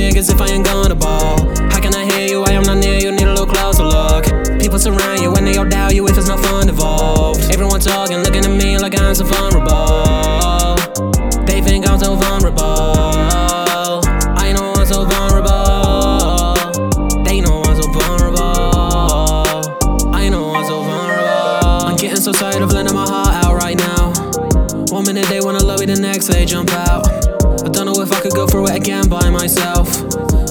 figures if I ain't gonna ball. How can I hear you? I am not near you, need a little closer look. People surround you when they all doubt you if there's no fun involved. Everyone talking, looking at me like I'm so vulnerable. They think I'm so vulnerable. I know I'm so vulnerable. They know I'm so vulnerable. I know I'm so vulnerable. I'm getting so tired of letting my heart out right now. 1 minute they wanna love me, the next they jump out. I don't know if I could go through it again by myself.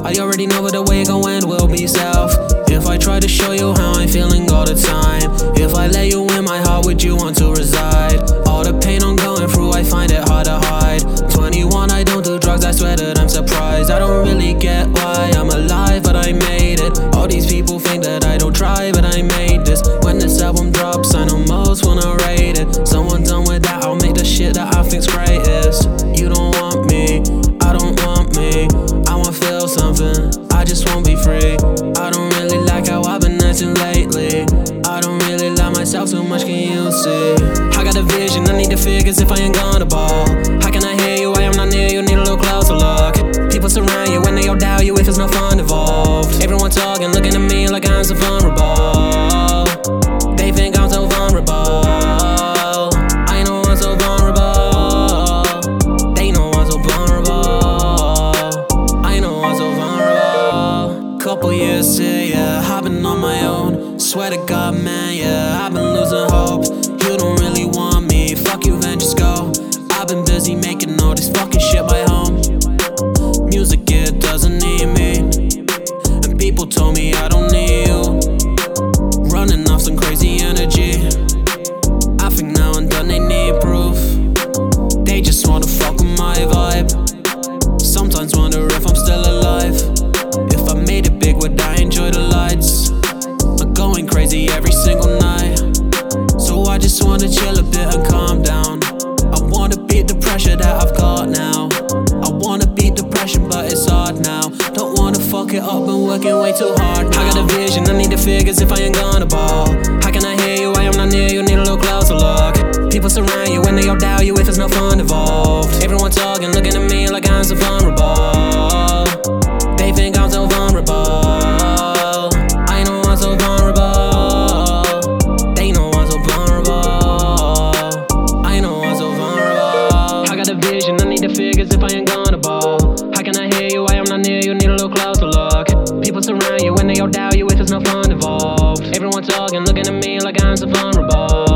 I already know that the way it gon' end will be self. If I try to show you how I'm feeling all the time, if I let you in my heart, would you want to reside? All the pain I'm going through, I find it hard to hide. 21, I don't do drugs, I swear that I'm surprised. I don't really get why I'm alive, but I made it. All these people think that I don't try, but I made this. When this album drops, I know most wanna rate it. Someone done with that, I'll make the shit that I think's greatest. You don't want me, I don't want me. I wanna feel something, I just won't be free. I don't really like how I've been acting lately. I don't really like myself too much, can you see? I got a vision, I need the figures if I ain't gonna ball. How can I hear you? I am not near you, need a little closer look. People surround you when they all doubt you if there's no fun involved. Everyone talking, looking at me like I'm so vulnerable. They think I'm so vulnerable. Couple years here, yeah, I've been on my own. Swear to God, man, yeah, I've been losing hope. You don't really want me, fuck you, then just go. I've been busy making all this fucking shit my home. Music, it doesn't need me, and people told me I don't need you. Running off some crazy energy, I think now I'm done, they need proof. They just wanna fuck with my vibe. Sometimes wonder if I'm still alive. If I made it big, would I enjoy the lights? I'm going crazy every single night. So I just wanna chill a bit and calm down. I wanna beat the pressure that I've got now. I wanna beat depression, but it's hard now. Don't wanna fuck it up, been working way too hard now. I got a vision, I need the figures if I ain't gonna ball. How can I hear you? I am not near you, need a little closer look. People surround you when they all doubt you if there's no fun involved. Everyone talking, looking at me like I'm so vulnerable. They think I'm so vulnerable. I know I'm so vulnerable. They know I'm so vulnerable. I know I'm so vulnerable. I got a vision, I need the figures if I ain't gonna ball. How can I hear you? I am not near you, need a little closer look. People surround you when they all doubt you if there's no fun involved. Everyone talking, looking at me like I'm so vulnerable.